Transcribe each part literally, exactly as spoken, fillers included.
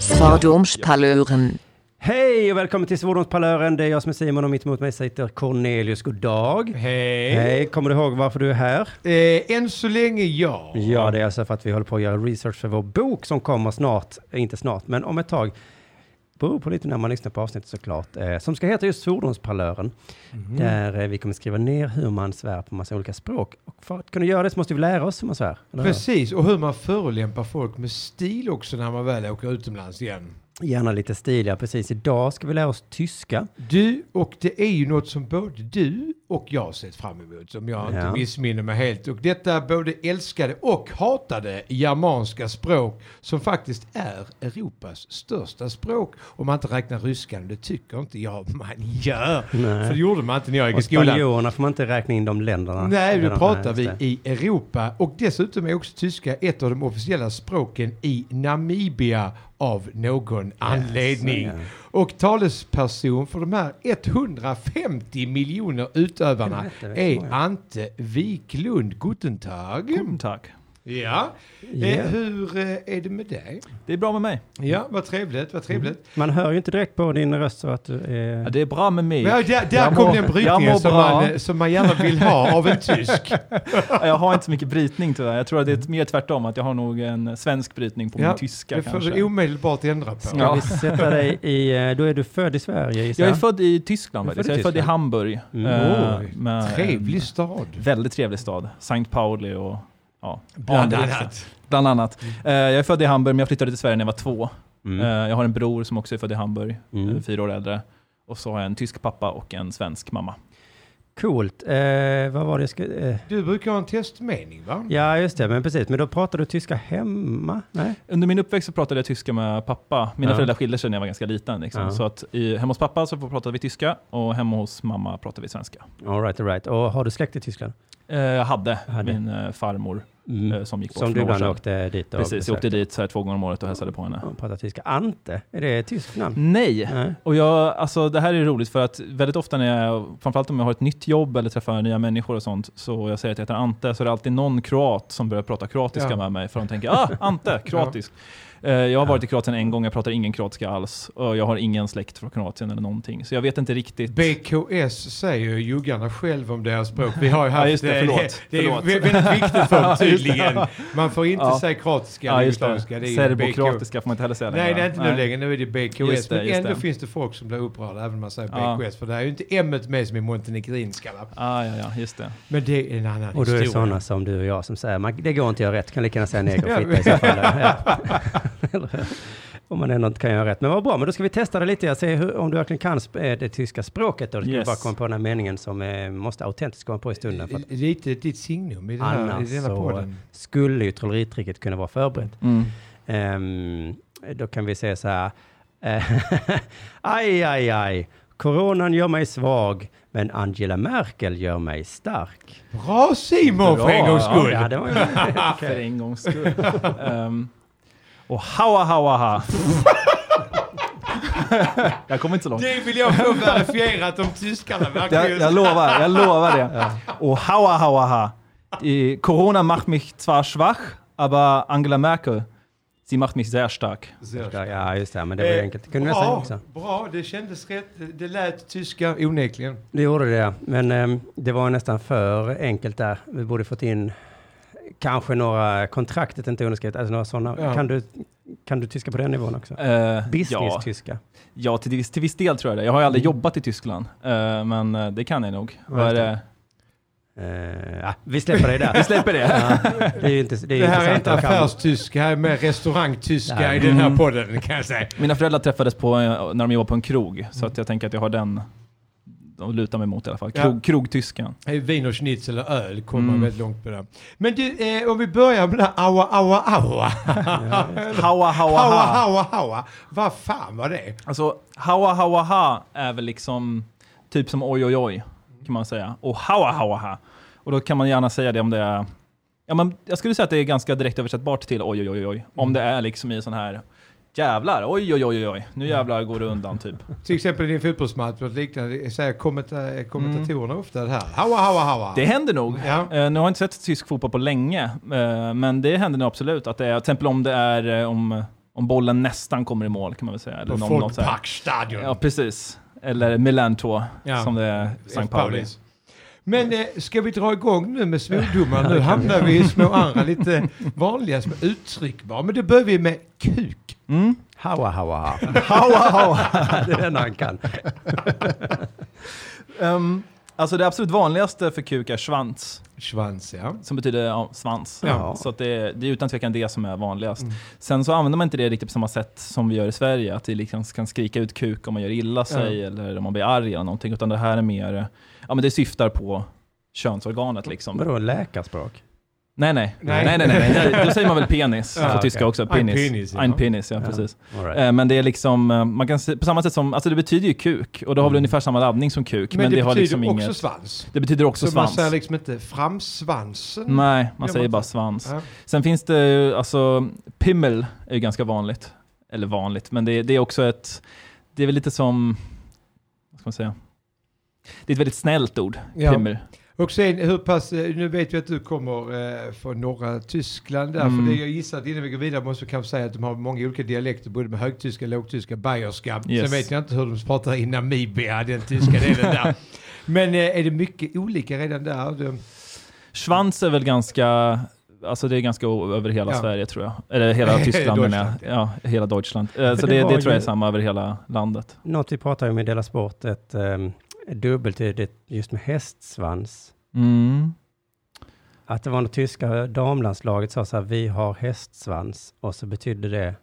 Svordomsparlören. Hej och välkommen till Svordomsparlören. Det är jag som är Simon och mitt emot mig sitter Cornelius. God dag. Hej. Hej. Kommer du ihåg varför du är här? Eh, än så länge ja. Ja, det är alltså för att vi håller på att göra research för vår bok som kommer snart. Inte snart, men om ett tag. Beror på lite när man lyssnar på avsnittet såklart. Eh, som ska heta just Svordomsparlören. Mm. Där eh, vi kommer skriva ner hur man svär på massa olika språk. Och för att kunna göra det så måste vi lära oss hur man svär. Eller? Precis, och hur man förolämpar folk med stil också när man väl åker utomlands igen. Gärna lite stiliga, precis. Idag ska vi lära oss tyska. Du, och det är ju något som både du och jag sett fram emot, som jag ja. inte missminner mig helt. Och detta både älskade och hatade germanska språk, som faktiskt är Europas största språk. Om man inte räknar ryskan, det tycker inte jag man gör. Nej. För det gjorde man inte när jag gick i skolan. Och spanjorerna får man inte räkna in de länderna. Nej, nu pratar vi i Europa. Och dessutom är också tyska ett av de officiella språken i Namibia av någon yes, anledning. Yeah. Och talesperson för de här hundrafemtio miljoner utövarna vet, vet, är jag. Ante Wiklund. Guten Tag. Guten Tag. Ja. Yeah. Eh, hur eh, är det med dig? Det är bra med mig. Ja, vad trevligt, vad trevligt. Mm. Man hör ju inte direkt på din röst så att du eh... är... Ja, det är bra med mig. Ja, där, där kom mår, en brytning som man, som man gärna vill ha av en tysk. Jag har inte så mycket brytning tyvärr. Jag tror att det är mer tvärtom, att jag har nog en svensk brytning på ja, min tyska kanske. Ja, det är omedelbart ändra på. Ska ja. vi sätta dig i... Då är du född i Sverige, gissa? Jag är född i Tyskland. Jag är född, jag är född i Hamburg. Mm. Eh, med, trevlig stad. Väldigt trevlig stad. Sankt Pauli och... Ja, bland annat. Bland annat. Mm. Uh, jag är född i Hamburg, men jag flyttade till Sverige när jag var två. Mm. Uh, jag har en bror som också är född i Hamburg, mm. uh, fyra år äldre. Och så har jag en tysk pappa och en svensk mamma. Coolt. Uh, vad var det jag ska, uh... Du brukar ha en testmening, va? Ja, just det. Men precis. Men då pratade du tyska hemma? Nej. Under min uppväxt så pratade jag tyska med pappa. Mina ja. föräldrar skilde sig när jag var ganska liten. Liksom. Ja. Så att i, hemma hos pappa så pratade vi tyska och hemma hos mamma pratade vi svenska. All right, all right. Och har du släkt i Tyskland? Uh, jag hade, hade min uh, farmor. Mm. Som gick bort som du ibland åkte dit. Precis, jag åkte dit så här två gånger om året och hälsade på henne. Hon pratar tyska. Ante, är det ett tyskt namn? Nej, Nej. Och jag, alltså, det här är roligt för att väldigt ofta när jag, framförallt om jag har ett nytt jobb eller träffar nya människor och sånt, så jag säger att jag heter Ante, så är det alltid någon kroat som börjar prata kroatiska ja. med mig, för de tänker, ah, Ante, kroatisk. ja. Jag har varit i Kroatien en gång, jag pratar ingen kroatiska alls och jag har ingen släkt från Kroatien eller någonting, så jag vet inte riktigt. B K S säger ju juggarna själv om deras språk. Vi har ju haft ja, just det, förlåt, det, det är väldigt viktigt för typ. Man får inte ja. säga kroatiska eller ja, jugoslaviska. Serbokroatiska får man inte heller säga. Nej, det är inte nu längre. Nu är det B K S. Just det, men ändå det. Finns det folk som blir upprörda även om man säger ja. B K S. För det är ju inte ämnet med som är montenegrinska. Ja, ja, ja, just det. Men det är en annan historia. Och då är det sådana som du och jag som säger, man, det går inte att göra rätt. Kan lika gärna säga negerfitta i så fall. Om man ändå inte kan göra rätt. Men vad bra, men då ska vi testa det lite. Jag ser hur, om du verkligen kan det tyska språket. Då ska yes. du bara komma på den här meningen som eh, måste autentiskt komma på i stunden. För att lite ditt signum i den här, annars i den här podden. Så skulle ju trolleritricket kunna vara förberett. Mm. Um, då kan vi säga så här. Aj, aj, aj. Coronan gör mig svag, men Angela Merkel gör mig stark. Bra Simon, bra. För en gångs skull. Ja, det var ju för en gångs skull. Um, Och hawa hawa ha. Jag kommer inte så långt. Det vill jag få verifierat om tyskarna verkligen. Jag, jag lovar, jag lovar det. Ja. Och hawa hawa ha. Die Corona macht mich zwar schwach, aber Angela Merkel, sie macht mich sehr stark. Sehr stark. Ja, just det, men det var eh, enkelt. Kunde jag säga också. Bra, det kändes rätt. Det lät tyska onekligen. Det gjorde det, men um, det var nästan för enkelt där. Vi borde fått in kanske några kontraktet inte underskrivet, alltså några sådana. Ja. Kan, du, kan du tyska på den nivån också? Uh, Business-tyska. Ja, ja till, till viss del tror jag det. Jag har ju aldrig mm. jobbat i Tyskland, uh, men det kan jag nog. Vad är det? Uh, ja, vi släpper det där. Vi släpper det. Ja, det, är ju inte, det, är ju det här är inte affärstyska, här är med restaurangtyska ja. i den här podden kan jag säga. Mina föräldrar träffades på, när de jobbade på en krog, mm. så att jag tänker att jag har den... De lutar mig mot i alla fall. Krog, ja. Krogtyskan. Vin och schnitzel eller öl kommer mm. väldigt långt på det. Men du, eh, om vi börjar med det här awa, awa, awa. Hawa, hawa, hawa, hawa. Vad fan var det? Alltså, hawa, hawa, ha är väl liksom typ som oj, oj, oj kan man säga. Och hawa, hawa, ha. Och då kan man gärna säga det om det är... Ja, men jag skulle säga att det är ganska direkt översättbart till oj, oj, oj, oj. Om mm. det är liksom i sån här... jävlar, oj, oj, oj, oj, nu jävlar går det undan, typ. Till exempel i en fotbollsmatch och liknande, säger kommenta- kommentatorerna mm. ofta det här. Hawa, hawa, hawa. Det händer nog. Ja. Uh, nu har jag inte sett tysk fotboll på länge, uh, men det händer nog absolut. Att det är, till exempel om det är uh, om, om bollen nästan kommer i mål, kan man väl säga. Eller någon, något så här. Parkstadion. Ja, precis. Eller Milan två, ja. Som det är Sankt Pauli. Men eh, ska vi dra igång nu med svordomar? Nu hamnar vi i små andra lite vanliga små uttryckbar. Men det börjar vi med kuk. Mm. Hawa, hawa. Hawa, hawa. Det är den han kan. um, alltså det absolut vanligaste för kuk är svans. Svans, ja. Som betyder ja, svans. Ja. Så att det, det är utan tvekan det som är vanligast. Mm. Sen så använder man inte det riktigt på samma sätt som vi gör i Sverige. Att det liksom kan skrika ut kuk om man gör illa sig ja. Eller om man blir arg eller någonting. Utan det här är mer... Ja, men det syftar på könsorganet liksom. Vadå, läkarspråk? Nej, nej. Nej, nej, nej. nej, nej. Då säger man väl penis. Ja, på okay. tyska också. Penis. Ein penis, ja. Ein penis, ja, ja. Precis. All right. eh, men det är liksom, man kan se, på samma sätt som, alltså det betyder ju kuk. Och det har väl mm. ungefär samma laddning som kuk. Men, men det, det betyder har liksom också inget, svans. Det betyder också så svans. Så man säger liksom inte framsvansen? Nej, man säger man bara svans. Ja. Sen finns det, alltså, pimmel är ju ganska vanligt. Eller vanligt, men det, det är också ett, det är väl lite som, vad ska man säga? Det är ett väldigt snällt ord, pimmel. Ja. Och sen hur pass, nu vet vi att du kommer eh, från norra Tyskland där, mm. för det jag gissar att innan vi går vidare måste jag kanske säga att de har många olika dialekter, både med högtyska, lågtyska, bayerska. Yes. Sen vet jag inte hur de pratar i Namibia, den tyska delen där. Men eh, är det mycket olika redan där? Du... Svans är väl ganska, alltså det är ganska över hela ja. Sverige tror jag. Eller hela Tyskland menar jag. Ja, hela Deutschland. Eh, så det, det, det tror jag är ju... samma över hela landet. Något vi pratar om i Dela Sport, ett... Um... dubbeltydigt just med hästsvans. Mm. Att det var när tyska damlandslaget sa så här, vi har hästsvans. Och så betydde det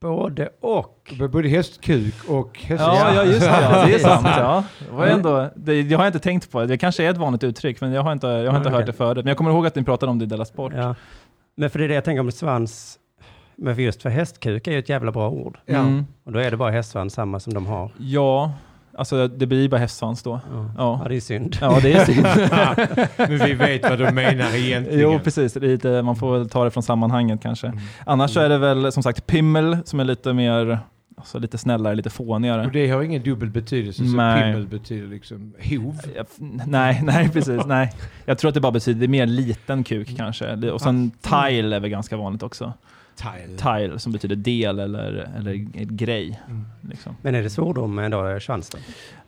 både och. Både hästkuk och hästsvans. Ja, ja just det. Ja, det är sant. Ja. Det, ändå, det, det har jag inte tänkt på. Det kanske är ett vanligt uttryck, men jag har inte, jag har inte okay. hört det förut. Men jag kommer ihåg att ni pratade om det i Dela Sport. Ja. Men för det är det jag tänker om svans... Men för just för hästkuk är ju ett jävla bra ord. Mm. Och då är det bara hästsvans, samma som de har. Ja, alltså det blir bara hästsvans då. Ja. Ja. ja, det är synd. Ja, det är synd. Men vi vet vad du menar egentligen. Jo, precis. Det är lite, man får ta det från sammanhanget kanske. Mm. Annars så är det väl som sagt pimmel som är lite mer, alltså lite snällare, lite fånigare. Och det har ingen dubbel betydelse. Så pimmel betyder liksom hov. Nej, nej precis. Nej. Jag tror att det bara betyder, det är mer liten kuk kanske. Och sen tile är väl ganska vanligt också. Tile. Tile, som betyder del eller, eller grej. Mm. Liksom. Men är det svordom ändå, svans då?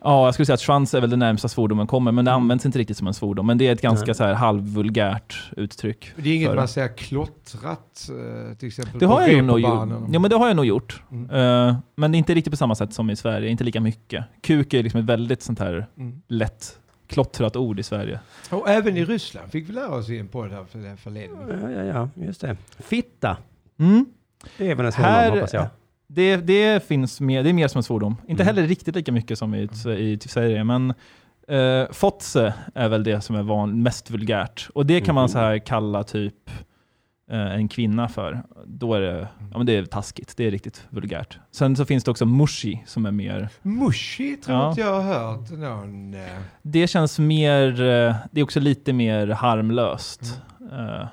Ja, jag skulle säga att svans är väl den närmsta svordomen kommer, men det används inte riktigt som en svordom. Men det är ett ganska mm. så här halvvulgärt uttryck. Det är inget för... man säger klottrat, till exempel? Det har jag nog gjort. Ja, men det har jag nog gjort. Mm. Uh, men det är inte riktigt på samma sätt som i Sverige, inte lika mycket. Kuk är liksom ett väldigt sånt här mm. lätt... klottrat ord i Sverige. Och även i Ryssland fick vi lära oss in på det här för, förledningen. Ja, ja, ja, just det. Fitta. Mm. Det är väl en svordom, här, hoppas jag. Det, det finns mer, det är mer som en svordom. Inte mm. heller riktigt lika mycket som i, i, i Sverige, men eh, fotse är väl det som är van, mest vulgärt. Och det kan mm. man så här kalla typ eh, en kvinna för. Då är det, ja, men det är taskigt. Det är riktigt vulgärt. Sen så finns det också mushi som är mer... Mushi tror ja. Inte jag har hört någon... Det känns mer... Det är också lite mer harmlöst. Mm. Eh,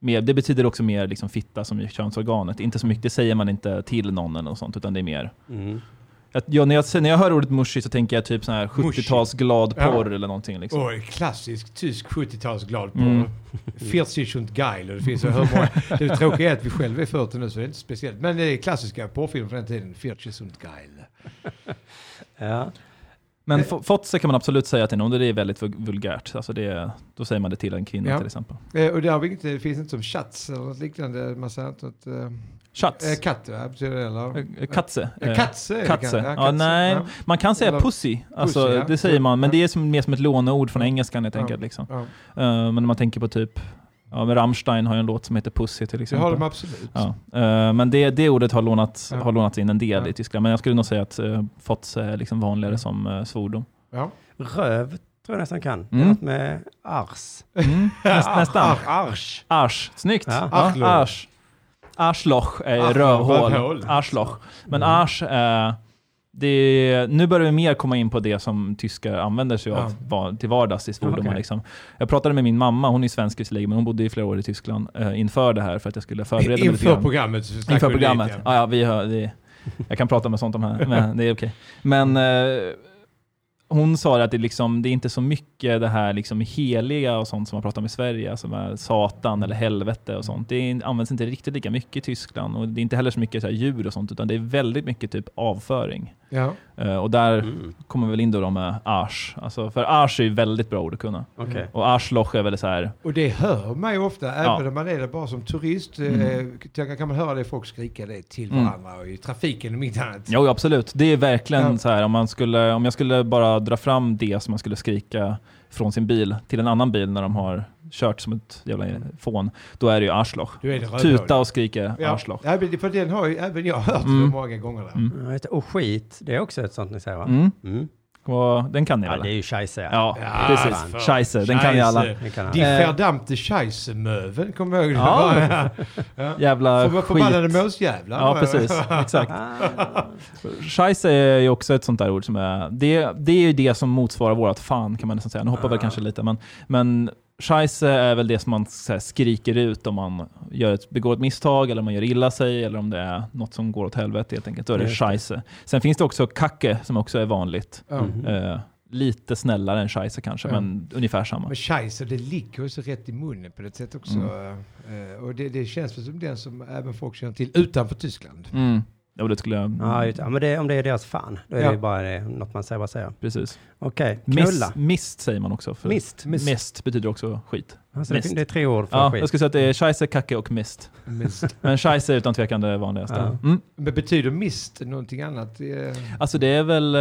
Mer, det betyder också mer liksom fitta som i könsorganet. Inte så mycket, det säger man inte till någon eller något sånt, utan det är mer. Mm. Att, ja, när, jag, när jag hör ordet mushi så tänker jag typ sån här sjuttio-tals glad porr ja. Eller någonting. Liksom. Oj, klassisk tysk sjuttio-tals glad porr. Mm. Fyrtio und geil. Och det finns så hör många. Det tråkiga är att vi själva är fyrtio nu så det är inte speciellt. Men det är klassiska porrfilmer från den tiden. Fyrtio und geil. Ja. Men f- fotse kan man absolut säga till någon, det är väldigt vulgärt. Alltså det, då säger man det till en kvinna ja. Till exempel. Eh, och det, har vi inte, det finns inte som chats eller något liknande. Man säger inte något... Eh, chats? Eh, katt, ja, betyder det. Eller, katse. Eh, katse. katse. Ja, ja, nej, ja. Man kan säga eller, pussy. Alltså, pussy ja. Det säger man, men det är som, mer som ett låneord från engelskan helt enkelt. Ja. Liksom. Ja. Uh, men när man tänker på typ... Ja, men Rammstein har ju en låt som heter Pussy till exempel. Det har de absolut. Ja. Uh, men det, det ordet har lånat, ja. Har lånat in en del ja. I Tyskland. Men jag skulle nog säga att uh, Fots är liksom vanligare ja. Som uh, svordom. Ja. Röv tror jag nästan kan. Mm. Det är något med ars. Mm. Näst, nästan. Ars. Ars. Snyggt. Ja. Ja. Ars. Arschloch är Arsch, rövhål. Rövhål. Arschloch. Men mm. ars är... Det, nu börjar vi mer komma in på det som tyskar använder sig av ja. till vardags i svordomar. Okay. Liksom. Jag pratade med min mamma, hon är svensk visserligen, men hon bodde i flera år i Tyskland eh, inför det här för att jag skulle förbereda mig lite grann. Inför programmet? Så inför programmet, ja. ja vi hör, vi, jag kan prata med sånt om här, men det är okej. Okay. Men eh, hon sa att det, liksom, det är inte så mycket det här liksom heliga och sånt som man pratar om i Sverige, som är satan eller helvete och sånt. Det används inte riktigt lika mycket i Tyskland, och det är inte heller så mycket så här djur och sånt, utan det är väldigt mycket typ avföring. Ja. Uh, och där mm. kommer väl in då de med arsch. Alltså, för arsch är ju väldigt bra ord att kunna. Okay. Och arschloch är väl så här... Och det hör man ju ofta, även ja. om man är där bara som turist. Mm. Eh, kan man höra det, folk skrika det till varandra mm. och i trafiken och mitt annat. Jo, absolut. Det är verkligen ja. så här, om, man skulle, om jag skulle bara dra fram det som man skulle skrika från sin bil till en annan bil när de har kört som ett jävla fån, då är det ju arschloch. Tuta och skrika ja. arschloch. Ja, för den har ju även jag hört mm. många gånger där. Mm. Och skit, det är också ett sånt ni säger va? Mm. Mm. Och den kan ni alla. Ja, det är ju scheisse. Ja, ja precis. Scheisse, den kan ni alla. De fördammte scheissemöven, kommer jag ihåg. Ja. ja. Jävla skit. Förbannade måsjävlar. Ja, precis. Exakt. Scheisse är ju också ett sånt där ord som är... Det, det är ju det som motsvarar vårat fan, kan man nästan säga. Nu hoppar ja. väl kanske lite, men... men scheisse är väl det som man så här, skriker ut om man gör ett, begår ett misstag, eller om man gör illa sig, eller om det är något som går åt helvete helt enkelt. Då är det scheisse. Sen finns det också kacke som också är vanligt. Mm-hmm. Uh, lite snällare än scheisse kanske, mm. men ungefär samma. Men scheisse, det ligger ju så rätt i munnen på det sättet också. Mm. Uh, och det, det känns som den som även folk känner till utanför Tyskland. Mm. Ja, det skulle jag... ja, men det, om det är deras fan, då är ja. det bara det, något man säger, vad säger. Precis. Okej, okay. Mist, mist säger man också. För mist. mist. Mist betyder också skit. Alltså mist. Det, det är tre ord för ja, skit. Jag skulle säga att det är scheisse, kacke och mist. mist. Men scheisse är utan tvekan det vanligaste. Ja. Mm. Men betyder mist någonting annat? Alltså det är väl...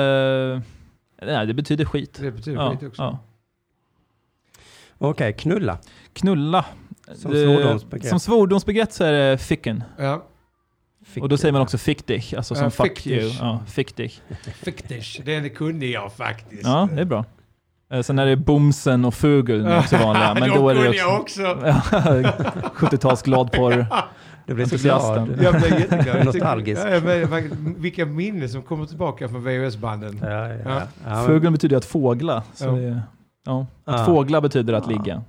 Nej, det betyder skit. Det betyder ja, skit också. Ja. Okej, okay, knulla. Knulla. Som svordomsbegrepp. Som svordomsbegrepp så är det ficken. Ja. Fick och då säger man också fiktig, alltså som uh, fuck fiktig. you. Ja, fiktig. Fiktig, det kunde jag faktiskt. Ja, det är bra. Sen är det bomsen och fugel också vanliga. Men då är det också... sjuttiotalsk gladporr. Det blir så glad. Jag blev jätteglad. Nostalgisk. Ja, men, vilka minnen som kommer tillbaka från V H S-banden. Ja, ja, ja. Ja. Fugeln betyder att fågla. Så ja. Det, ja. Att ja. fågla betyder att ligga. Ja.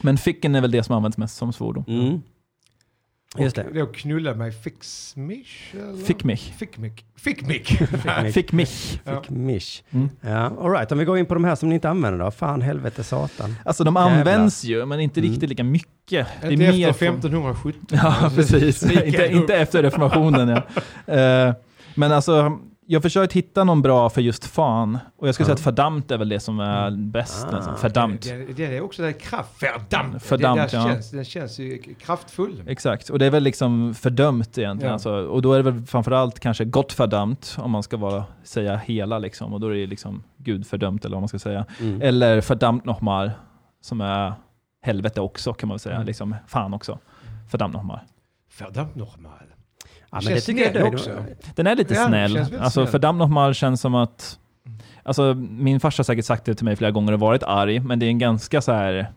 Men ficken är väl det som används mest som svordom. Mm. Just det. Då knulla mig fix mich eller? Fick mich. Fick mich. Fick mich. Fick mich. Fick mich. Mm. Ja, all right. Om vi går in på de här som ni inte använder då. Fan, helvete, satan. Alltså de jävlar. Används ju, men inte mm. riktigt lika mycket. Det är inte mer efter femton sjutton. Ja, precis. inte, inte efter reformationen. Ja. Uh, men alltså... Jag försökt hitta någon bra för just fan. Och jag skulle mm. säga att fördammt är väl det som är bäst. Ah, alltså. Fördammt. Det, det, det är också det där kraft. Fördammt. Fördammt, det, det ja. Känns, det känns ju kraftfull. Exakt. Och det är väl liksom fördömt egentligen. Ja. Alltså. Och då är det väl framförallt kanske gott fördammt. Om man ska vara, säga hela liksom. Och då är det liksom Gud fördömt eller vad man ska säga. Mm. Eller fördammt nochmal. Som är helvete också kan man väl säga. Mm. Liksom fan också. Fördammt nochmal. Fördammt nochmal. Ja, men det tycker jag också. Den är lite ja, snäll. Alltså fördammt nochmal känns som att alltså min farsa har säkert sagt det till mig flera gånger och varit arg, men det är en ganska så här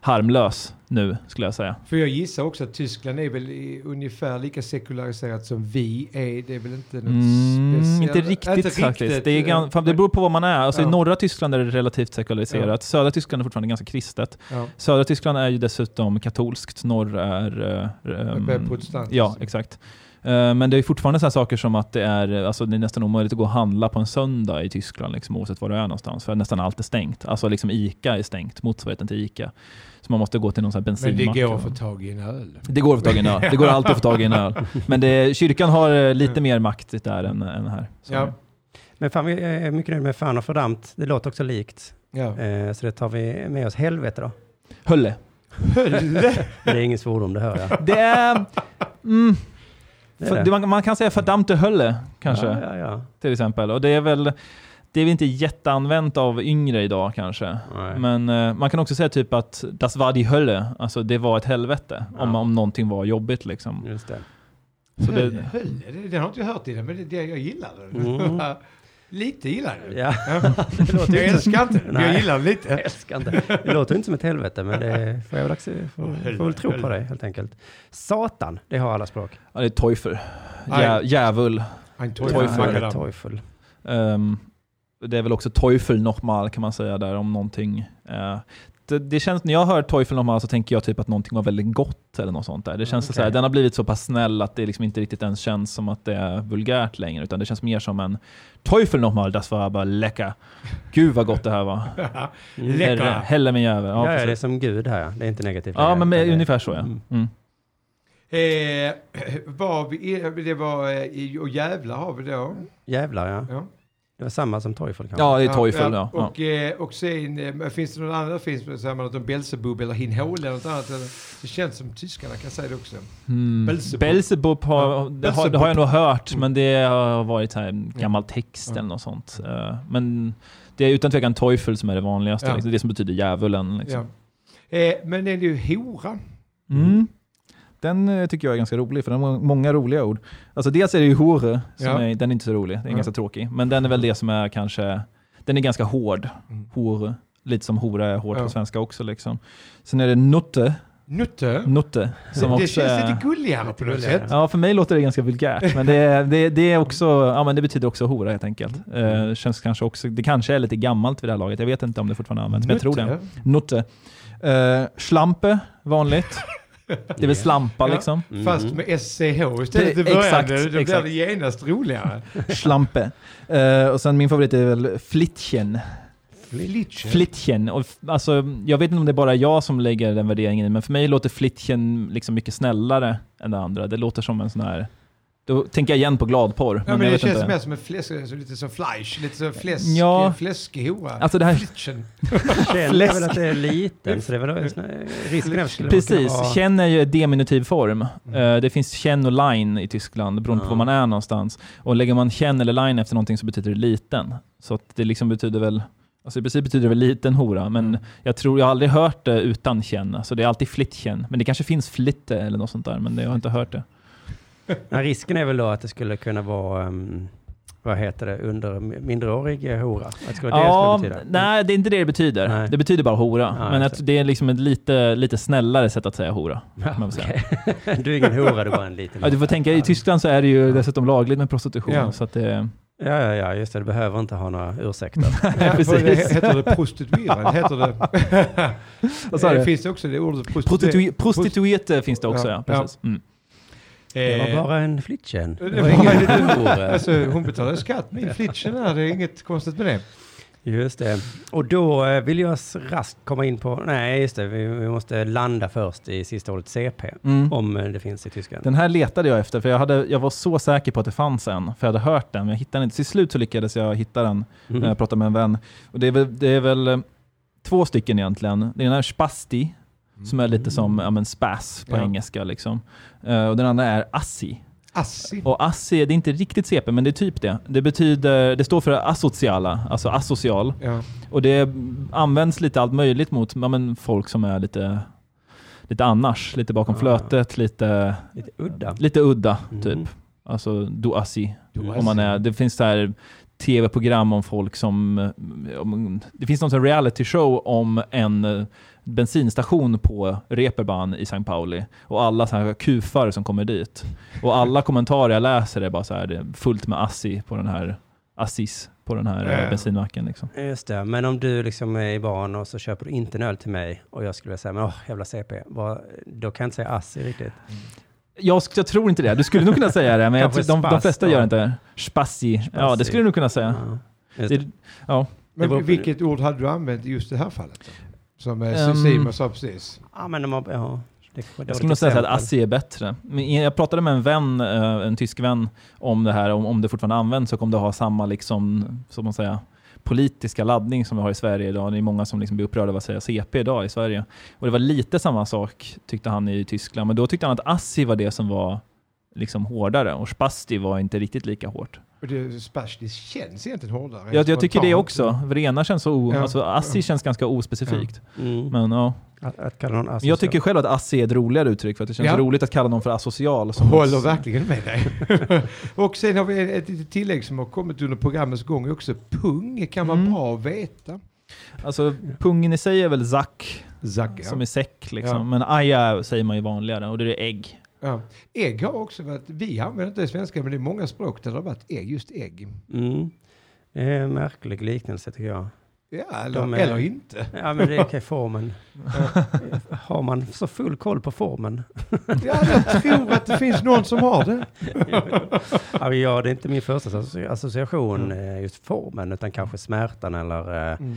harmlös nu skulle jag säga. För jag gissar också att Tyskland är väl ungefär lika sekulariserat som vi är. Det är väl inte något mm, speciellt. Inte riktigt, inte riktigt faktiskt. Det, är gans- det beror på vad man är. Alltså, ja. I norra Tyskland är det relativt sekulariserat. Ja. Södra Tyskland är fortfarande ganska kristet. Ja. Södra Tyskland är ju dessutom katolskt. Norr är... Um, protestantiskt. Ja, exakt. Men det är fortfarande så här saker som att det är, alltså det är nästan omöjligt att gå och handla på en söndag i Tyskland, liksom, oavsett var du är någonstans. För nästan allt är stängt. Alltså liksom Ica är stängt, motsvarigheten till Ica. Så man måste gå till någon sån här bensinmack. Men det går att få tag i en öl. Det går att få tag i en öl. Det går alltid att få tag i en öl. Men det, kyrkan har lite mer makt där än, än här. Så. Ja. Men fan, vi är mycket nöjd med fan och fördammt. Det låter också likt. Ja. Så det tar vi med oss. Helvete då. Hölle. Hölle? Det är ingen svordom, det hör jag. Det är... Mm, Det det. Man, man kan säga fördamte hölle kanske, ja, ja, ja. till exempel. Och det är väl det är väl inte jätteanvänt av yngre idag kanske. Nej. Men eh, man kan också säga typ att das war die Hölle, alltså det var ett helvete, ja. om, om någonting var jobbigt liksom. Just det. Så hölle, det, hölle, det, det har inte jag hört i det, men det, det jag gillar det. Mm. Lite gillar det. Ja. Det låter jag älskar inte. Nej. Jag gillar det lite. Jag älskar inte. Det låter inte som ett helvete, men det får jag väl, också, får, får väl tro på dig helt enkelt. Satan, det har alla språk. Ja, det är Teufel. Jä, djävul. Ein Teufel. Teufel. Teufel. Um, det är väl också Teufel nochmal kan man säga där om någonting. Uh, det, det känns, när jag hör Teufel nochmal så tänker jag typ att någonting var väldigt gott eller något sånt där. Det känns okay. så här, den har blivit så pass snäll att det liksom inte riktigt ens känns som att det är vulgärt längre, utan det känns mer som en Teufel nochmal, das war aber lecker. Gud vad gott det här var. Lecker. Hälla min jävel. Ja, ja det är som Gud här. Det är inte negativt. Ja, men med, ungefär så ja. Mm. Mm. Eh, var vi, det var, och jävlar har vi då. Jävlar, ja. ja. Det var samma som Teufel kanske. Ja, det är Teufel, ja. ja. Och, ja. och, och sen, finns det någon annan finns det säger man något om Belzebub eller Hinhol eller något annat? Det känns som tyskarna kan säga det också. Mm. Belzebub. Belzebub, har, ja. Belzebub. Det har, det har jag nog hört, men det har varit här gammal text ja. eller något sånt. Men det är utan tvekan Teufel som är det vanligaste. Ja. Liksom, det som betyder djävulen. Liksom. Ja. Eh, men är det ju hora? Mm. Den tycker jag är ganska rolig, för den har många roliga ord. Alltså dels är det ju hore, som ja. är, den är inte så rolig, den är ja. ganska tråkig. Men den är väl det som är kanske, den är ganska hård. Hore, lite som hora är hårt ja. på svenska också liksom. Sen är det nutte. Nutte? Nutte. Som det också känns är, lite gulligare på något sätt. Ja, för mig låter det ganska vulgärt. Men det, det, det, är också, ja, men det betyder också hora helt enkelt. Mm. Uh, känns kanske också, det kanske är lite gammalt vid det här laget. Jag vet inte om det fortfarande används, nutte. Men jag tror det. Nutte. Uh, slampe, vanligt. Det är väl slampa ja, liksom. Fast med S C H istället i början. Exakt, då blir exakt. det genast roligare. Slampe. Uh, och sen min favorit är väl Flittchen. Flittchen? Flittchen. Och, alltså, jag vet inte om det är bara jag som lägger den värderingen i, men för mig låter Flittchen liksom mycket snällare än det andra. Det låter som en sån här... Då tänker jag igen på gladporr. Ja, men, men det känns inte. Mer som en fläsk, lite som fleisch, lite som fläsk, ja. fläskhora. Alltså det här... Flittchen. Känner väl att det är liten, så det är väl risken. Precis, vara... känn är ju diminutiv form. Mm. Det finns känn och line i Tyskland, beroende på mm. var man är någonstans. Och lägger man känn eller line efter någonting så betyder det liten. Så att det liksom betyder väl... Alltså i princip betyder det väl liten hora, men mm. jag tror jag har aldrig hört det utan känn. Så det är alltid flittchen. Men det kanske finns flitte eller något sånt där, men det, jag har inte hört det. Ja, risken är väl då att det skulle kunna vara um, vad heter det, under mindreårig hora. Att skulle det ja, skulle betyda. Nej, det är inte det det betyder. Nej. Det betyder bara hora. Ja, men att det är liksom ett lite, lite snällare sätt att säga hora. Ja, man vill okay. säga. Du är ingen hora, du var en liten. Ja, du får tänka, i Tyskland så är det ju dessutom lagligt med prostitution. Ja. Så att det... Ja, ja, ja, just det. Du behöver inte ha några ursäkter. Ja, precis. Heter det prostituerad? Heter det... Vad sa du? Det finns också det ordet prostituerad. Prostituerade prostituer finns det också, ja. ja precis. Ja. Mm. Det var bara en flitchen. Alltså, hon betalade skatt, men flitchen är det inget konstigt med det. Just det. Och då vill jag raskt komma in på... Nej, just det. Vi, vi måste landa först i sista ordet C P. Mm. Om det finns i Tyskland. Den här letade jag efter, för jag, hade, jag var så säker på att det fanns en. För jag hade hört den, men jag hittade den inte. Till slut så lyckades jag hitta den mm. när jag pratade med en vän. Och det är väl, det är väl två stycken egentligen. Det är den här spasti. Som är lite som ja, men spas på ja. engelska. Liksom. Uh, och den andra är assi. Assi. Och assi, det är inte riktigt C P, men det är typ det. Det betyder, det står för asociala, alltså asocial. Ja. Och det används lite allt möjligt mot ja, men folk som är lite, lite annars. Lite bakom ja. flötet, lite, lite udda. Lite udda mm. typ. Alltså du assi. Du om man är, det finns så här... tv-program om folk som... Om, det finns någon sån reality show om en bensinstation på Reeperbahn i Sankt Pauli. Och alla så här kufar som kommer dit. Och alla kommentarer jag läser är bara så här, det är fullt med assi på den här... Assis på den här mm. bensinmacken. Liksom. Just det, men om du liksom är i barn och så köper du inte en öl till mig och jag skulle säga, men åh, jävla C P. Vad, då kan jag inte säga assi riktigt. Mm. Jag, jag tror inte det. Du skulle nog kunna säga det, men jag, de, de, de flesta gör inte det. Spassi. Ja, det skulle du nog kunna säga. Ja. Det, ja. Men vilket ord hade du använt i just det här fallet? Då? Som um, Simon sa precis. Ja, men de har... Ja. Det, det jag skulle nog säga att assi är bättre. Men jag pratade med en vän, en tysk vän, om det här. Om, om det fortfarande används så kommer det ha samma liksom, som man säger... politiska laddning som vi har i Sverige idag. Det är många som liksom blir upprörda av att säga C P idag i Sverige. Och det var lite samma sak tyckte han i Tyskland. Men då tyckte han att assi var det som var liksom hårdare. Och spasti var inte riktigt lika hårt. Och det, spasti känns egentligen hårdare. Ja, jag tycker det också. Rena känns så o... Ja. Alltså, assi känns ganska ospecifikt. Ja. Mm. Men ja... Att, att kalla någon asocial. Jag tycker själv att assi är ett roligare uttryck för att det känns ja. roligt att kalla någon för asocial. Som håller oss. Verkligen med dig. Och sen har vi ett, ett tillägg som har kommit under programmets gång också. Pung kan vara mm. bra att veta. Alltså pungen i sig är väl zack. Zack ja. Som är säck liksom. Ja. Men aja säger man ju vanligare och det är ägg. Ja. Ägg har också varit, vi använder inte det svenska, men det är många språk där det har varit ägg, just ägg. Mm. Eh, märklig liknelse tycker jag. Ja, eller, är, eller inte. Ja, men det är okej, formen. Har man så full koll på formen? Ja, jag tror att det finns någon som har det. Ja, ja, det är inte min första association, mm. just formen, utan kanske smärtan eller mm.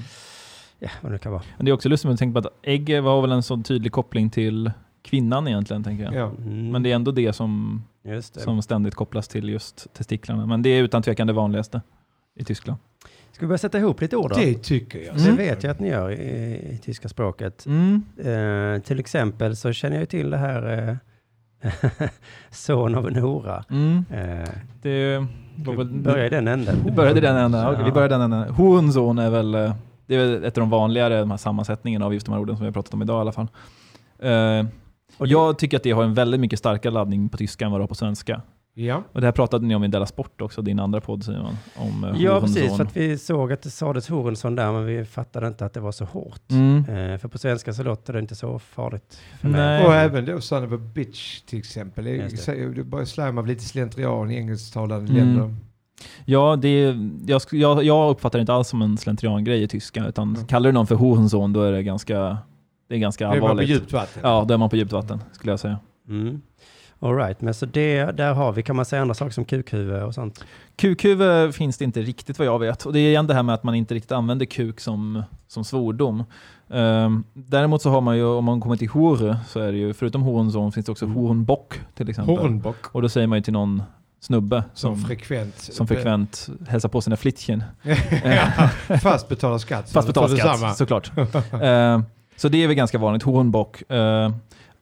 ja, vad det kan vara. Det är också lustigt att tänka på att ägg var väl en sån tydlig koppling till kvinnan egentligen, tänker jag. Ja. Mm. Men det är ändå det som, just det som ständigt kopplas till just testiklarna. Men det är utan tvekan det vanligaste i Tyskland. Ska vi börja sätta ihop lite ord då? Det tycker jag. Mm. Det vet jag att ni gör i, i tyska språket. Mm. Eh, till exempel så känner jag ju till det här eh, son av en hora. Mm. Eh, det börjar i den änden. Det började i den änden. Ja. Vi börjar i den änden. Hohensohn är väl, det är väl ett av de vanligare, de här sammansättningarna av just de här orden som vi har pratat om idag i alla fall. Eh, och jag tycker att det har en väldigt mycket starkare laddning på tyska än vad det har på svenska. Ja. Och det här pratade ni om i Della Sport också, din andra podd, Simon, om ja, precis, för att vi såg att det sades Horensson där, men vi fattade inte att det var så hårt. Mm. Eh, för på svenska så låter det inte så farligt för mig. Och även då sådana på bitch till exempel. Det bara slarm av lite slentrian i engelsktalande mm. länder. Ja, det är, jag, jag, jag uppfattar det inte alls som en slentrian-grej i tyska, utan mm. kallar du någon för Horensson, då är det ganska, det är ganska allvarligt. Då är man på djupt vatten. Ja, då är man på djupt vatten, skulle jag säga. Mm. All right, men så det, där har vi, kan man säga andra saker som kukhuvud och sånt? Kukhuvud finns det inte riktigt vad jag vet. Och det är igen det här med att man inte riktigt använder kuk som, som svordom. Um, däremot så har man ju, om man kommer till hore, så är det ju, förutom horenzon finns det också hornbock till exempel. Hornbock. Och då säger man ju till någon snubbe som, som frekvent, som frekvent hälsar på sina flittchen. Fast betalar skatt. Fast betalar skatt, detsamma. Såklart. uh, så det är väl ganska vanligt, hornbock. Uh,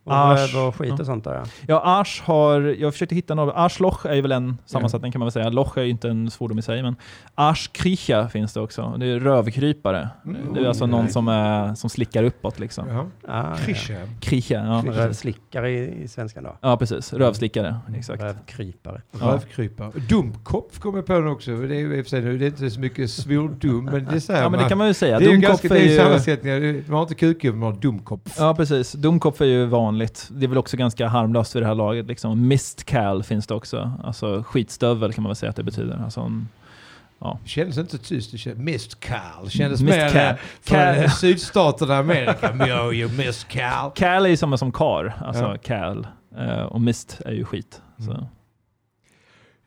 Och Arsch, och skit och sånt där. Ja, ja Arsch har, jag försökte hitta något. Arschloch är ju väl en sammansättning yeah. kan man väl säga. Loch är ju inte en svordom i sig, men Arschkriecher finns det också. Det är rövkrypare. Mm. Det är alltså någon som, är, som slickar uppåt liksom. Uh-huh. Ah, Kriecher. Ja. Kriecher, ja. Rövslickare i, i svenskan då. Ja, precis. Rövslickare, exakt. Rövkrypare. Ja. Rövkrypare. Dumkopf kommer på den också. Det är, i och för sig, det är inte så mycket svordom, men det är så här. Ja, men det kan man ju säga. Det är dumkopf ju ganska, det är sammansättningar. Man har inte kukhuvud, man har dumkopf. Ja, precis. Dumkopf är ju vanligt. Det är väl också ganska harmlöst vid det här laget. Liksom. Mistcal finns det också. Alltså skitstövel kan man väl säga att det betyder. Alltså en, ja. Det kändes inte tyst. Det kändes, mistcal. Det kändes mistcal. Mer från sydstaterna i Amerika. Yo, you mistcal. Cal är ju samma som kar. Alltså ja. Cal. Uh, och mist är ju skit. Mm. Så.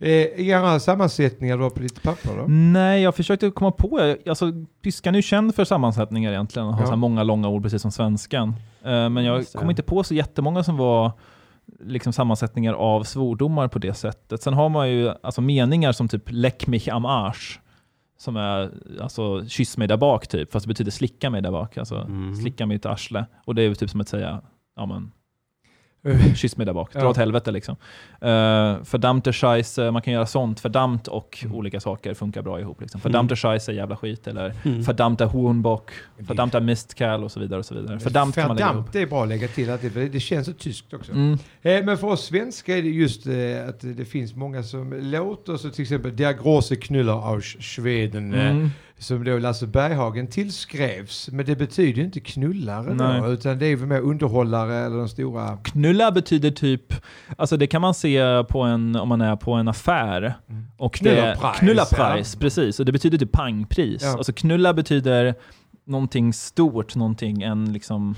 Är det sammansättningar då på ditt papper då? Nej, jag försökte komma på. Alltså, tyskan är ju känd för sammansättningar egentligen. Har ja. så här många långa ord, precis som svenskan. Uh, men jag kom inte på så jättemånga som var liksom sammansättningar av svordomar på det sättet. Sen har man ju alltså meningar som typ leck mich am Arsch, som är alltså kyss mig där bak typ. Fast det betyder slicka mig där bak. Alltså mm. slicka mig i ett arsle. Och det är ju typ som att säga, ja men kyss mig där bak, dra ja. åt helvete liksom. Uh, Fördammte scheisse, man kan göra sånt. Fördammt och mm. olika saker funkar bra ihop liksom. Fördammte scheisse, jävla skit. Eller mm. fördammte hornbock, fördammte mistkall och så vidare och så vidare. Fördammt, fördammt det är bra att lägga till att det, för det känns så tyskt också. Mm. Eh, men för oss svenskar är det just eh, att det finns många som låter så, till exempel der große Knüller aus Schweden mm. eh, som då Lasse Berghagen tillskrevs, men det betyder ju inte knullare då, utan det är väl mer underhållare eller de stora. Knulla betyder typ, alltså det kan man se på en, om man är på en affär och det knullarpris, precis, och det betyder typ pangpris. Ja. Alltså knulla betyder någonting stort, någonting en liksom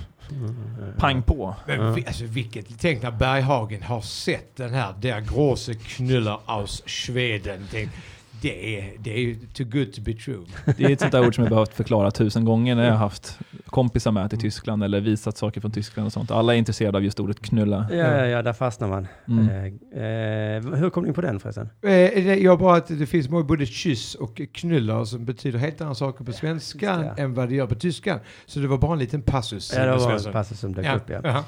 pang på. Men vi, alltså vilket, tänk när Berghagen har sett den här der große Knüller aus Schweden. Tänk, Det är, det är ju too good to be true. Det är ett sånt där ord som jag behövt förklara tusen gånger när jag har haft kompisar med till Tyskland eller visat saker från Tyskland och sånt. Alla är intresserade av just ordet knulla. Ja, ja, ja, där fastnar man. Mm. Eh, hur kom ni på den förresten? Eh, jag bara att det finns både kyss och knulla som betyder helt andra saker på svenska ja, än vad det gör på tyskan. Så det var bara en liten passus. Ja, det var en passus som dök ja. upp, ja. Uh-huh.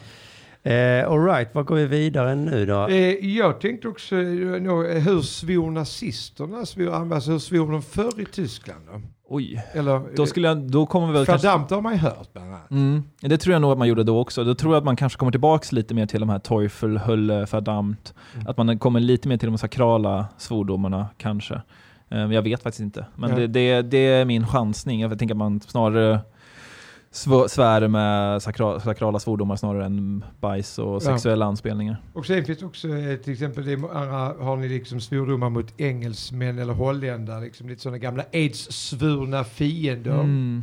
Eh, all right, vad går vi vidare nu då? Eh, jag tänkte också no, hur svor nazisterna svor, alltså hur svor de förr i Tyskland då? Oj, eller, då, skulle jag, då kommer vi väl fördammt har man ju hört bland annat. Mm. Det tror jag nog att man gjorde då också. Då tror jag att man kanske kommer tillbaka lite mer till de här Teufel, Hölle, fördammt. Mm. Att man kommer lite mer till de sakrala svordomarna kanske. Eh, jag vet faktiskt inte. Men ja. det, det, det är min chansning. Jag tänker att man snarare sv- svär med sakra- sakrala svordomar snarare än bajs och sexuella ja. anspelningar. Och sen finns också till exempel det, har ni liksom svordomar mot engelsmän eller holländare, liksom lite sådana gamla aids-svurna fiender. Mm.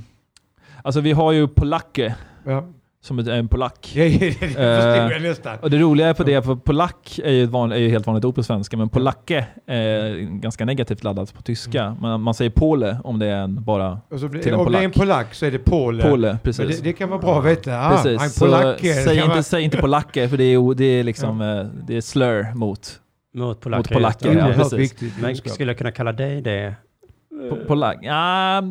Alltså vi har ju polacke. Ja. Som en polack. Ja, det förstod jag nästan. Och det roliga är på det, för polack är ju, van, är ju helt vanligt ord på svenska, men polacke är ganska negativt laddat på tyska. Mm. Man, man säger pole om det är en, bara så, till en om polack. Om det är en polack så är det pole. Pole, precis. Det, det kan vara bra att veta. Ah, precis. En polacke. Så, säg, inte, vara... säg inte polacke, för det är, det är liksom ja. det är slur mot, mot polacker. Mot polacker, ja, ja, precis. Men skulle jag kunna kalla dig det? På, på lag. Ja,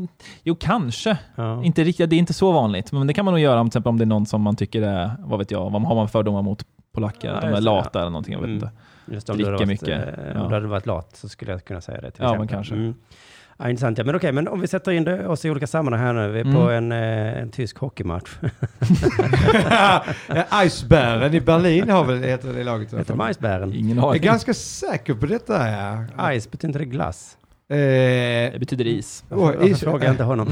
jo kanske. Ja. Inte riktigt, det är inte så vanligt, men det kan man nog göra om till exempel om det är någon som man tycker är, vad vet jag, vad har man fördomar mot polacker, ja, att de är lata ja. eller någonting, jag vet inte. Mm. Just om dricker varit, mycket. Ja. Om du hade varit lat så skulle jag kunna säga det till ja, exempel. Men kanske. Mm. Ja, intressant. Ja, men okej, men om vi sätter in det oss i olika sammanhang här nu. Vi är mm. på en, eh, en tysk hockeymatch. Eisbären i Berlin har väl heter det laget. Heter de Eisbären? Ingen har. Jag är ganska säker på detta. Ja. Ice betyder inte glass. Eh, det betyder is. Åh, varför, is. Varför frågar jag inte honom?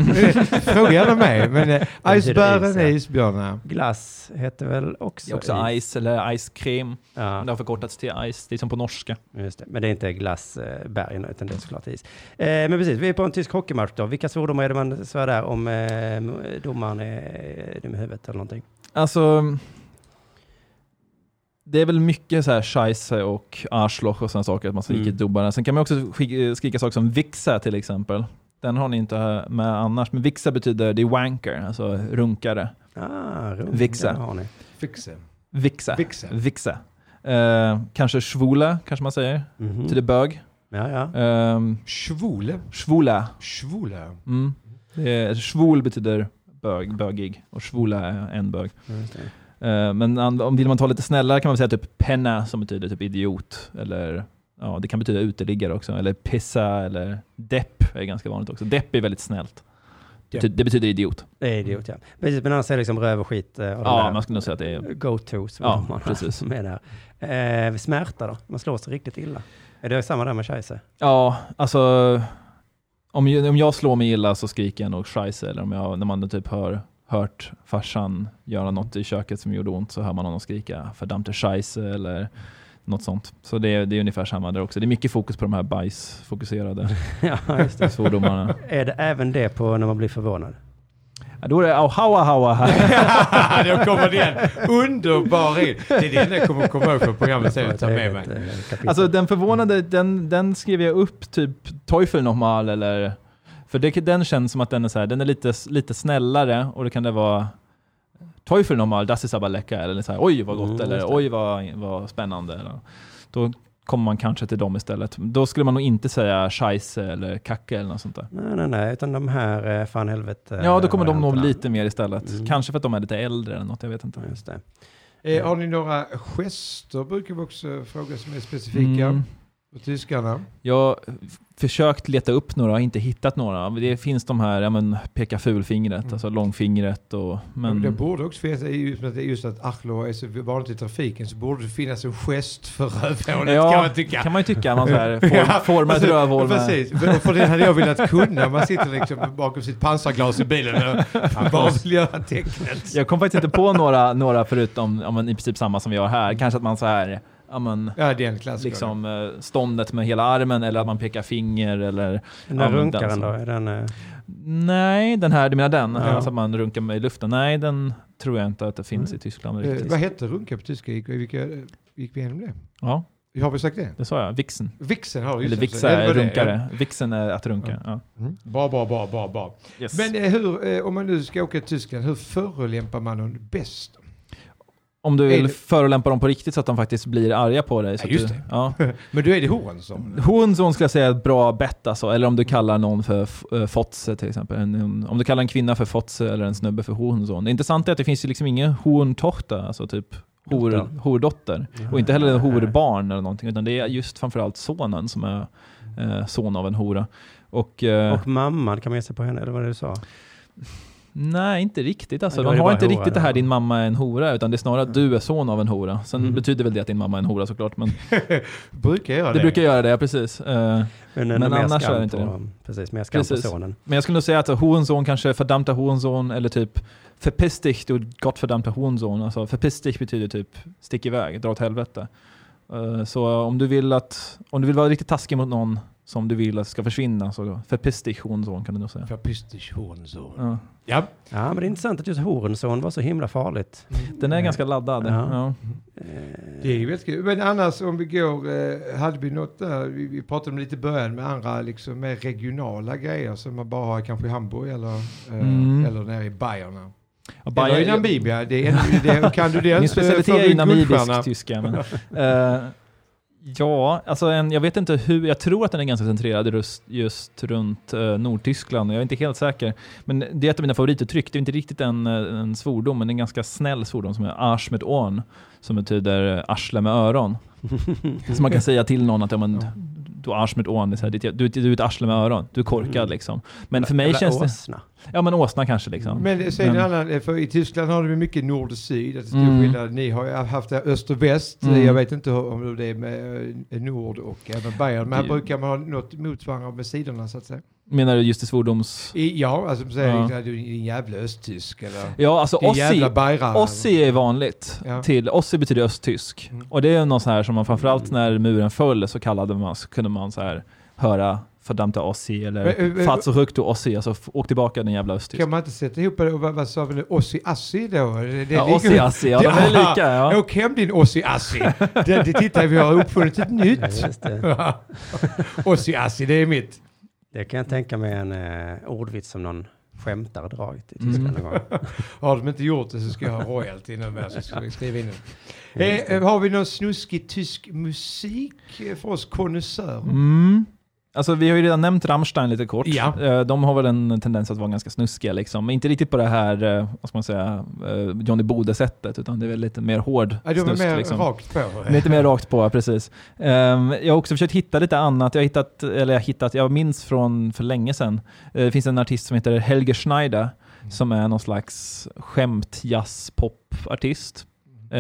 Frågar de mig, men eh, isbjörnen är isbjörnar. Glass heter väl också, också is. Ice eller icecream. Ja. Men det har förkortats till ice, det är som på norska. Just det. Men det är inte glassbergen, eh, utan det är såklart is. Eh, men precis, vi är på en tysk hockeymatch då. Vilka svordomar är det man svär där om eh, domaren är dum i huvudet eller någonting? Alltså... Det är väl mycket så här scheisse och arschloch och sådana saker att man skriker mm. dubbarna. Sen kan man också skrika saker som vixa till exempel. Den har ni inte med annars. Men vixa betyder, det är wanker, alltså runkare. Ah, vixa. Har ni. Fixa. Vixa. Vixa. Vixa. Eh, kanske svula, kanske man säger. Mm-hmm. Till det bög. Ja, ja. Eh, Svule. Svula. Svula. Mm. Eh, svul betyder bög, bögig. Och svula är en bög. Mm. Men om vill man ta lite snällare kan man säga typ penna, som betyder typ idiot, eller ja, det kan betyda uteliggare också, eller pissa, eller depp är ganska vanligt också. Depp är väldigt snällt. Det, betyder, det betyder idiot. Det är idiot, ja. Precis, men han säger liksom röv och skit. Och ja, man skulle nog säga att det är... Go-to, som ja, man precis. Som är där. Eh, smärta då? Man slår sig riktigt illa. Är det samma där med scheisse? Ja, alltså... Om jag, om jag slår mig illa så skriker jag nog scheisse, eller om jag, när man typ hör... hört farsan göra något i köket som gjorde ont, så hör man honom skrika fördammte scheisse eller något sånt. Så det är, det är ungefär samma där också. Det är mycket fokus på de här bajsfokuserade ja, just det. Svordomarna. Är det även det på när man blir förvånad? Ja, då är det hawa hawa här. Då kommer det en underbar in. Det är det jag kommer komma ihåg för programmet sen att ta med mig. Alltså den förvånade, den, den skrev jag upp typ Teufel nochmal eller... För det, den känns som att den är så här, den är lite, lite snällare, och det kan det vara Teufel nochmal, das ist aber lecker, eller så här, oj vad gott, mm, eller oj vad, vad spännande. Eller. Då kommer man kanske till dem istället. Då skulle man nog inte säga scheisse eller kacke eller något sånt där. Nej, nej, nej, utan de här fan helvete. Ja, då kommer de nog lite mer istället. Mm. Kanske för att de är lite äldre eller något, jag vet inte. Just det. Eh, ja. Har ni några gester, brukar vi också fråga, som är specifika? Mm. Och tyskarna? Jag försökt leta upp några, inte hittat några. Det finns de här, ja men peka fulfingret, mm. alltså långfingret. Och, men... Ja, det borde också finnas, just att Achlo är så vanligt i trafiken, så borde det finnas en gest för rövhålet, ja, kan man tycka. Kan man ju tycka, man så här, form, ja, forma alltså, ett rövhål. Precis, med... för det hade jag velat kunna. Man sitter liksom bakom sitt pansarglas i bilen och bara vill göra tecknet. Jag kom faktiskt inte på några, några förutom om man, i princip samma som vi har här. Kanske att man så här... Amen, ja, det är en klassiker. Liksom ståndet med hela armen, eller att man pekar finger, eller den här runkaren den, då är den eh... Nej, den här, du menar den, ja. Alltså att man runkar med i luften. Nej, den tror jag inte att det finns mm. i Tyskland riktigt. Eh, vad heter runka på tyska? Gick, gick, gick vi igenom det? Ja. Har vi sagt det? Det sa jag, vixen. Vixen har du just. Eller vixa är runkare. Ja. Vixen är att runka. Ja. Ja. Mm. Bra, bra, bra, bra, bra. Yes. Men eh, hur, eh, om man nu ska åka till Tyskland, hur förolämpar man någon bäst? Om du vill förolämpa dem på riktigt så att de faktiskt blir arga på dig. Så ja, just det. Du, ja. Men du är det Hånsson. Hånsson skulle jag säga är ett bra bett. Alltså. Eller om du kallar någon för f- fotse till exempel. En, om du kallar en kvinna för fotse eller en snubbe för Hånsson. Det intressanta är att det finns ju liksom ingen Håntorta, alltså typ hor, hordotter. Och inte heller horbarn eller någonting. Utan det är just framförallt sonen som är eh, son av en hora. Och, eh, och mamman, kan man ge sig på henne? Eller vad det du sa? Nej, inte riktigt. Alltså. Man har inte hora, riktigt det här din mamma är en hora, utan det är snarare att du är son av en hora. Sen mm. betyder väl det att din mamma är en hora såklart. Men brukar göra det. Det brukar göra det, ja, precis. Men, men annars är det inte det. Precis, mer skam på sonen. Men jag skulle nog säga att Hohensohn kanske fördammta Hohensohn eller typ verpistigt och gott fördammta Hohensohn. Alltså verpistigt betyder typ stick iväg, dra åt helvete. Så om du vill att om du vill vara riktigt taskig mot någon som du vill att ska försvinna, så verpistigt Hohensohn kan du nog säga. Verpistigt Hohensohn. Ja. Ja. Ja, men det är intressant att just Hohensohn var så himla farligt. Den är mm. ganska laddad. Ja. Ja. Det är ju väldigt kul. Men annars om vi går, hade vi något där, vi, vi pratade om lite början med andra liksom mer regionala grejer som man bara har kanske i Hamburg eller, mm. eller nere i Bayern. Ja, Bayern i Namibia, det är en, det, kan du det? Min specialitet är ju namibisk tyska. Men, uh, ja, alltså en, jag vet inte hur, jag tror att den är ganska centrerad just, just runt uh, Nordtyskland. Jag är inte helt säker. Men det är ett av mina favorituttryck. Det är inte riktigt en, en svordom, men en ganska snäll svordom som är arsch med ån, som betyder arsle med öron. Så man kan säga till någon att ja, men, du är arsch med ån, så här, du, du är ett arsle med öron, du är korkad liksom. Men för mig eller känns åsna. Det... Ja, men åsna kanske liksom. Men, säg men. Annan, för i Tyskland har vi mycket nord och syd. Att det är mm. skillnad. Ni har haft det öst och väst. Mm. Jag vet inte om det är med nord och även Bayern. Men här brukar man ha något motsvarande med sidorna så att säga. Menar du just det svordoms... I, ja, alltså säger ja. Du är en jävla östtysk. Eller, ja, alltså ossi, ossi är vanligt. Ja. Till, ossi betyder östtysk. Mm. Och det är något så här som man framförallt när muren föll så kallade man, så kunde man så här höra fördammta ossi eller fats och högt och ossi. Alltså åk tillbaka den jävla östtysk. Kan man inte sätta ihop det? Vad, vad sa vi? Ossi-assi då? Det, det ja, ossi-assi. Ja, de är lika. Ja. Åk hem din ossi-assi. det, det tittar vi har uppfunnit ett nytt. Ja, ossi-assi, det är mitt. Det kan jag tänka mig en eh, ordvits som någon skämtar dragit i Tyskland mm. någon gång. Har de inte gjort det så ska jag ha royalty innan med, så ska jag skriva in det. Eh, har vi någon snuskig tysk musik för oss konnässörer? Mm. Alltså vi har ju redan nämnt Rammstein lite kort. Ja. De har väl en tendens att vara ganska snuskiga liksom. Men inte riktigt på det här, vad ska man säga, Johnny Bode-sättet, utan det är väl lite mer hård ja, snusk. Mer liksom. Rakt på. Lite mer rakt på, precis. Jag har också försökt hitta lite annat. Jag har hittat, eller jag har hittat, jag minns från för länge sedan. Det finns en artist som heter Helge Schneider mm. som är någon slags skämt jazz popartist.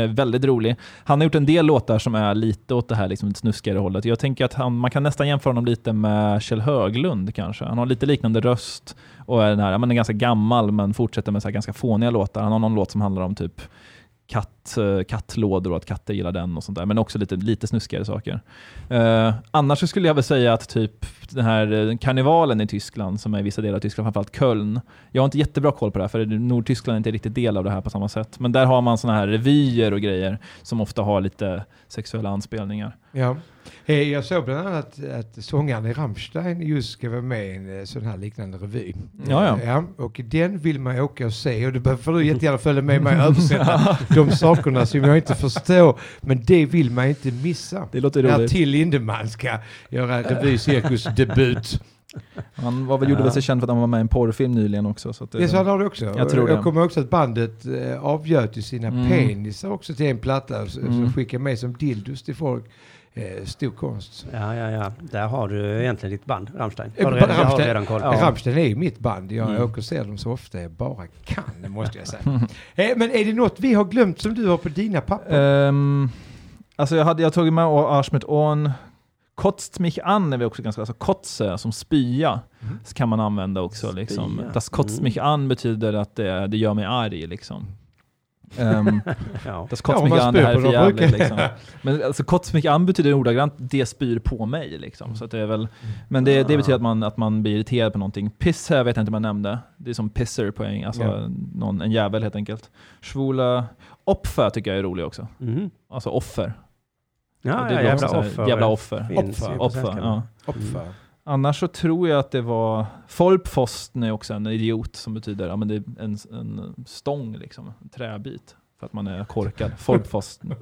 Väldigt rolig. Han har gjort en del låtar som är lite åt det här liksom, snuskigare hållet. Jag tänker att han, man kan nästan jämföra honom lite med Kjell Höglund kanske. Han har lite liknande röst och är, den här, men är ganska gammal men fortsätter med så här ganska fåniga låtar. Han har någon låt som handlar om typ katt, kattlådor och att katter gillar den och sånt där. Men också lite, lite snuskigare saker. Eh, annars så skulle jag väl säga att typ den här karnevalen i Tyskland som är i vissa delar av Tyskland, framförallt Köln. Jag har inte jättebra koll på det här för Nordtyskland är inte riktigt del av det här på samma sätt. Men där har man såna här revyer och grejer som ofta har lite sexuella anspelningar. Ja. Hey, jag såg bland annat att, att sångaren i Rammstein just ska vara med i en sån här liknande revy. Ja, ja. Och den vill man åka och se. Och du behöver du jättegärna följa med mig och översätta de sakerna som jag inte förstår. Men det vill man inte missa. Det låter roligt. När till Lindemann ska göra revycirkusdebut. Han var väl, gjorde väl sig känd för att han var med i en porrfilm nyligen också. Så att, det så han har det också. Jag, tror jag kommer också att bandet eh, avgöt i sina mm. penisar också till en platta mm. som skickar med som dildos till folk. Eh, stor konst. Ja, ja, ja. Där har du egentligen ditt band, Rammstein. Eh, redan, Rammstein, redan ja. Rammstein är ju mitt band. Jag mm. åker och ser dem så ofta jag bara kan, det måste jag säga. eh, men är det något vi har glömt som du har på dina papper? Um, alltså jag hade jag tagit med Arsch mit Ohren. Kotzt mich an är vi också ganska... Alltså kotze, som spya, mm. så kan man använda också. Liksom. Das kotzt mm. mich an betyder att det, det gör mig arg, liksom. um, ja. Das kotzt mich ja, an, det här är för jävligt, liksom. Men alltså kotzt mich an betyder ordagrant det spyr på mig, liksom. Så att det är väl... Men det, det betyder att man, att man blir irriterad på någonting. Piss här vet jag inte om jag nämnde. Det är som pisser på en, alltså yeah. någon, en jävel helt enkelt. Schwula... Opfer tycker jag är rolig också. Mm. Alltså offer. Ja, ja, jävla offer. Jävla offer. Opfer, offer, ja. Opfer. Annars så tror jag att det var Folpfosten är också en idiot som betyder ja, men det är en, en stång liksom, en träbit för att man är korkad. Folpfosten.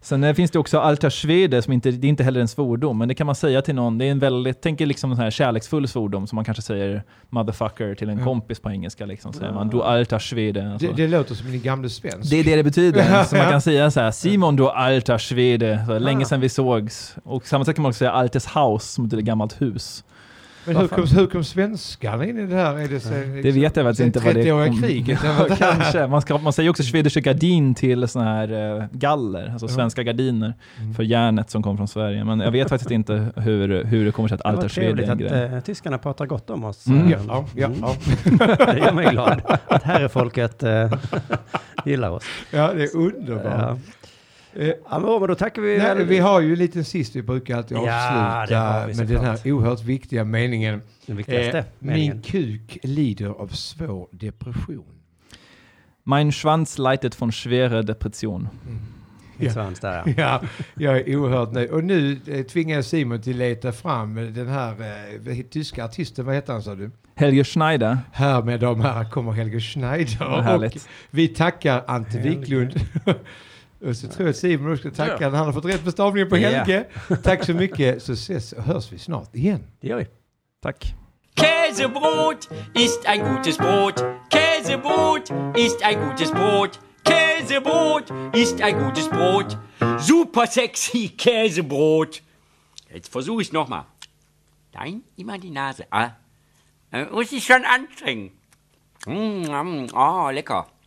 Sen finns det också Alter Schwede som inte, det är inte heller en svordom, men det kan man säga till någon. Det är en väldigt, tänk er liksom en sån här kärleksfull svordom som man kanske säger motherfucker till en mm. kompis på engelska liksom, säger man du Alter Schwede. Alltså. Det, det låter som en gammal svensk. Det är det det betyder. Så man kan säga så här Simon du Alter Schwede, så länge sedan vi sågs. Och samma sak kan man också säga Alters Haus som betyder gammalt hus. Men hur kom, hur kom svenskarna in i det här? Är det så, liksom, det vet jag väl inte vad det är. Kriget. Kanske. Man, ska, man säger också schwedische gardin till såna här uh, galler. Alltså svenska gardiner mm. för järnet som kom från Sverige. Men jag vet faktiskt inte hur, hur det kommer sig att allt är Schwedien. Det var trevligt att uh, tyskarna pratar gott om oss. Mm. Ja, ja, ja. Mm. Det gör mig glad. Att här är folket uh, gillar oss. Ja, det är underbart. Uh, Eh, ja, men då tackar vi. Nej, vi har ju lite sist, vi brukar alltid avsluta ja, med den här oerhört viktiga meningen. Den viktigaste eh, meningen. Min kuk lider av svår depression. Mein Schwanz leidet von schwerer Depression. Mm. Ja. Svans där, ja. Ja, jag är oerhört nöjd. Och nu eh, tvingar Simon till leta fram den här eh, tyska artisten, vad heter han sa du? Helge Schneider. Här med dem här kommer Helge Schneider. Och vi tackar Ante Wiklund. Och så tror jag att Simon ska tacka ja. Han har fått rätt bestavningen på Helge. Ja. Tack så mycket, så ses och hörs vi snart igen. Det gör vi. Tack. Käsebrot ist ein gutes Brot. Käsebrot ist ein gutes Brot. Käsebrot ist ein gutes Brot. Super sexy Käsebrot. Jetzt versuche ich nochmal. Nein, immer die Nase. Ah. Muss ich schon anstrengen. Mm, mm, oh, lecker.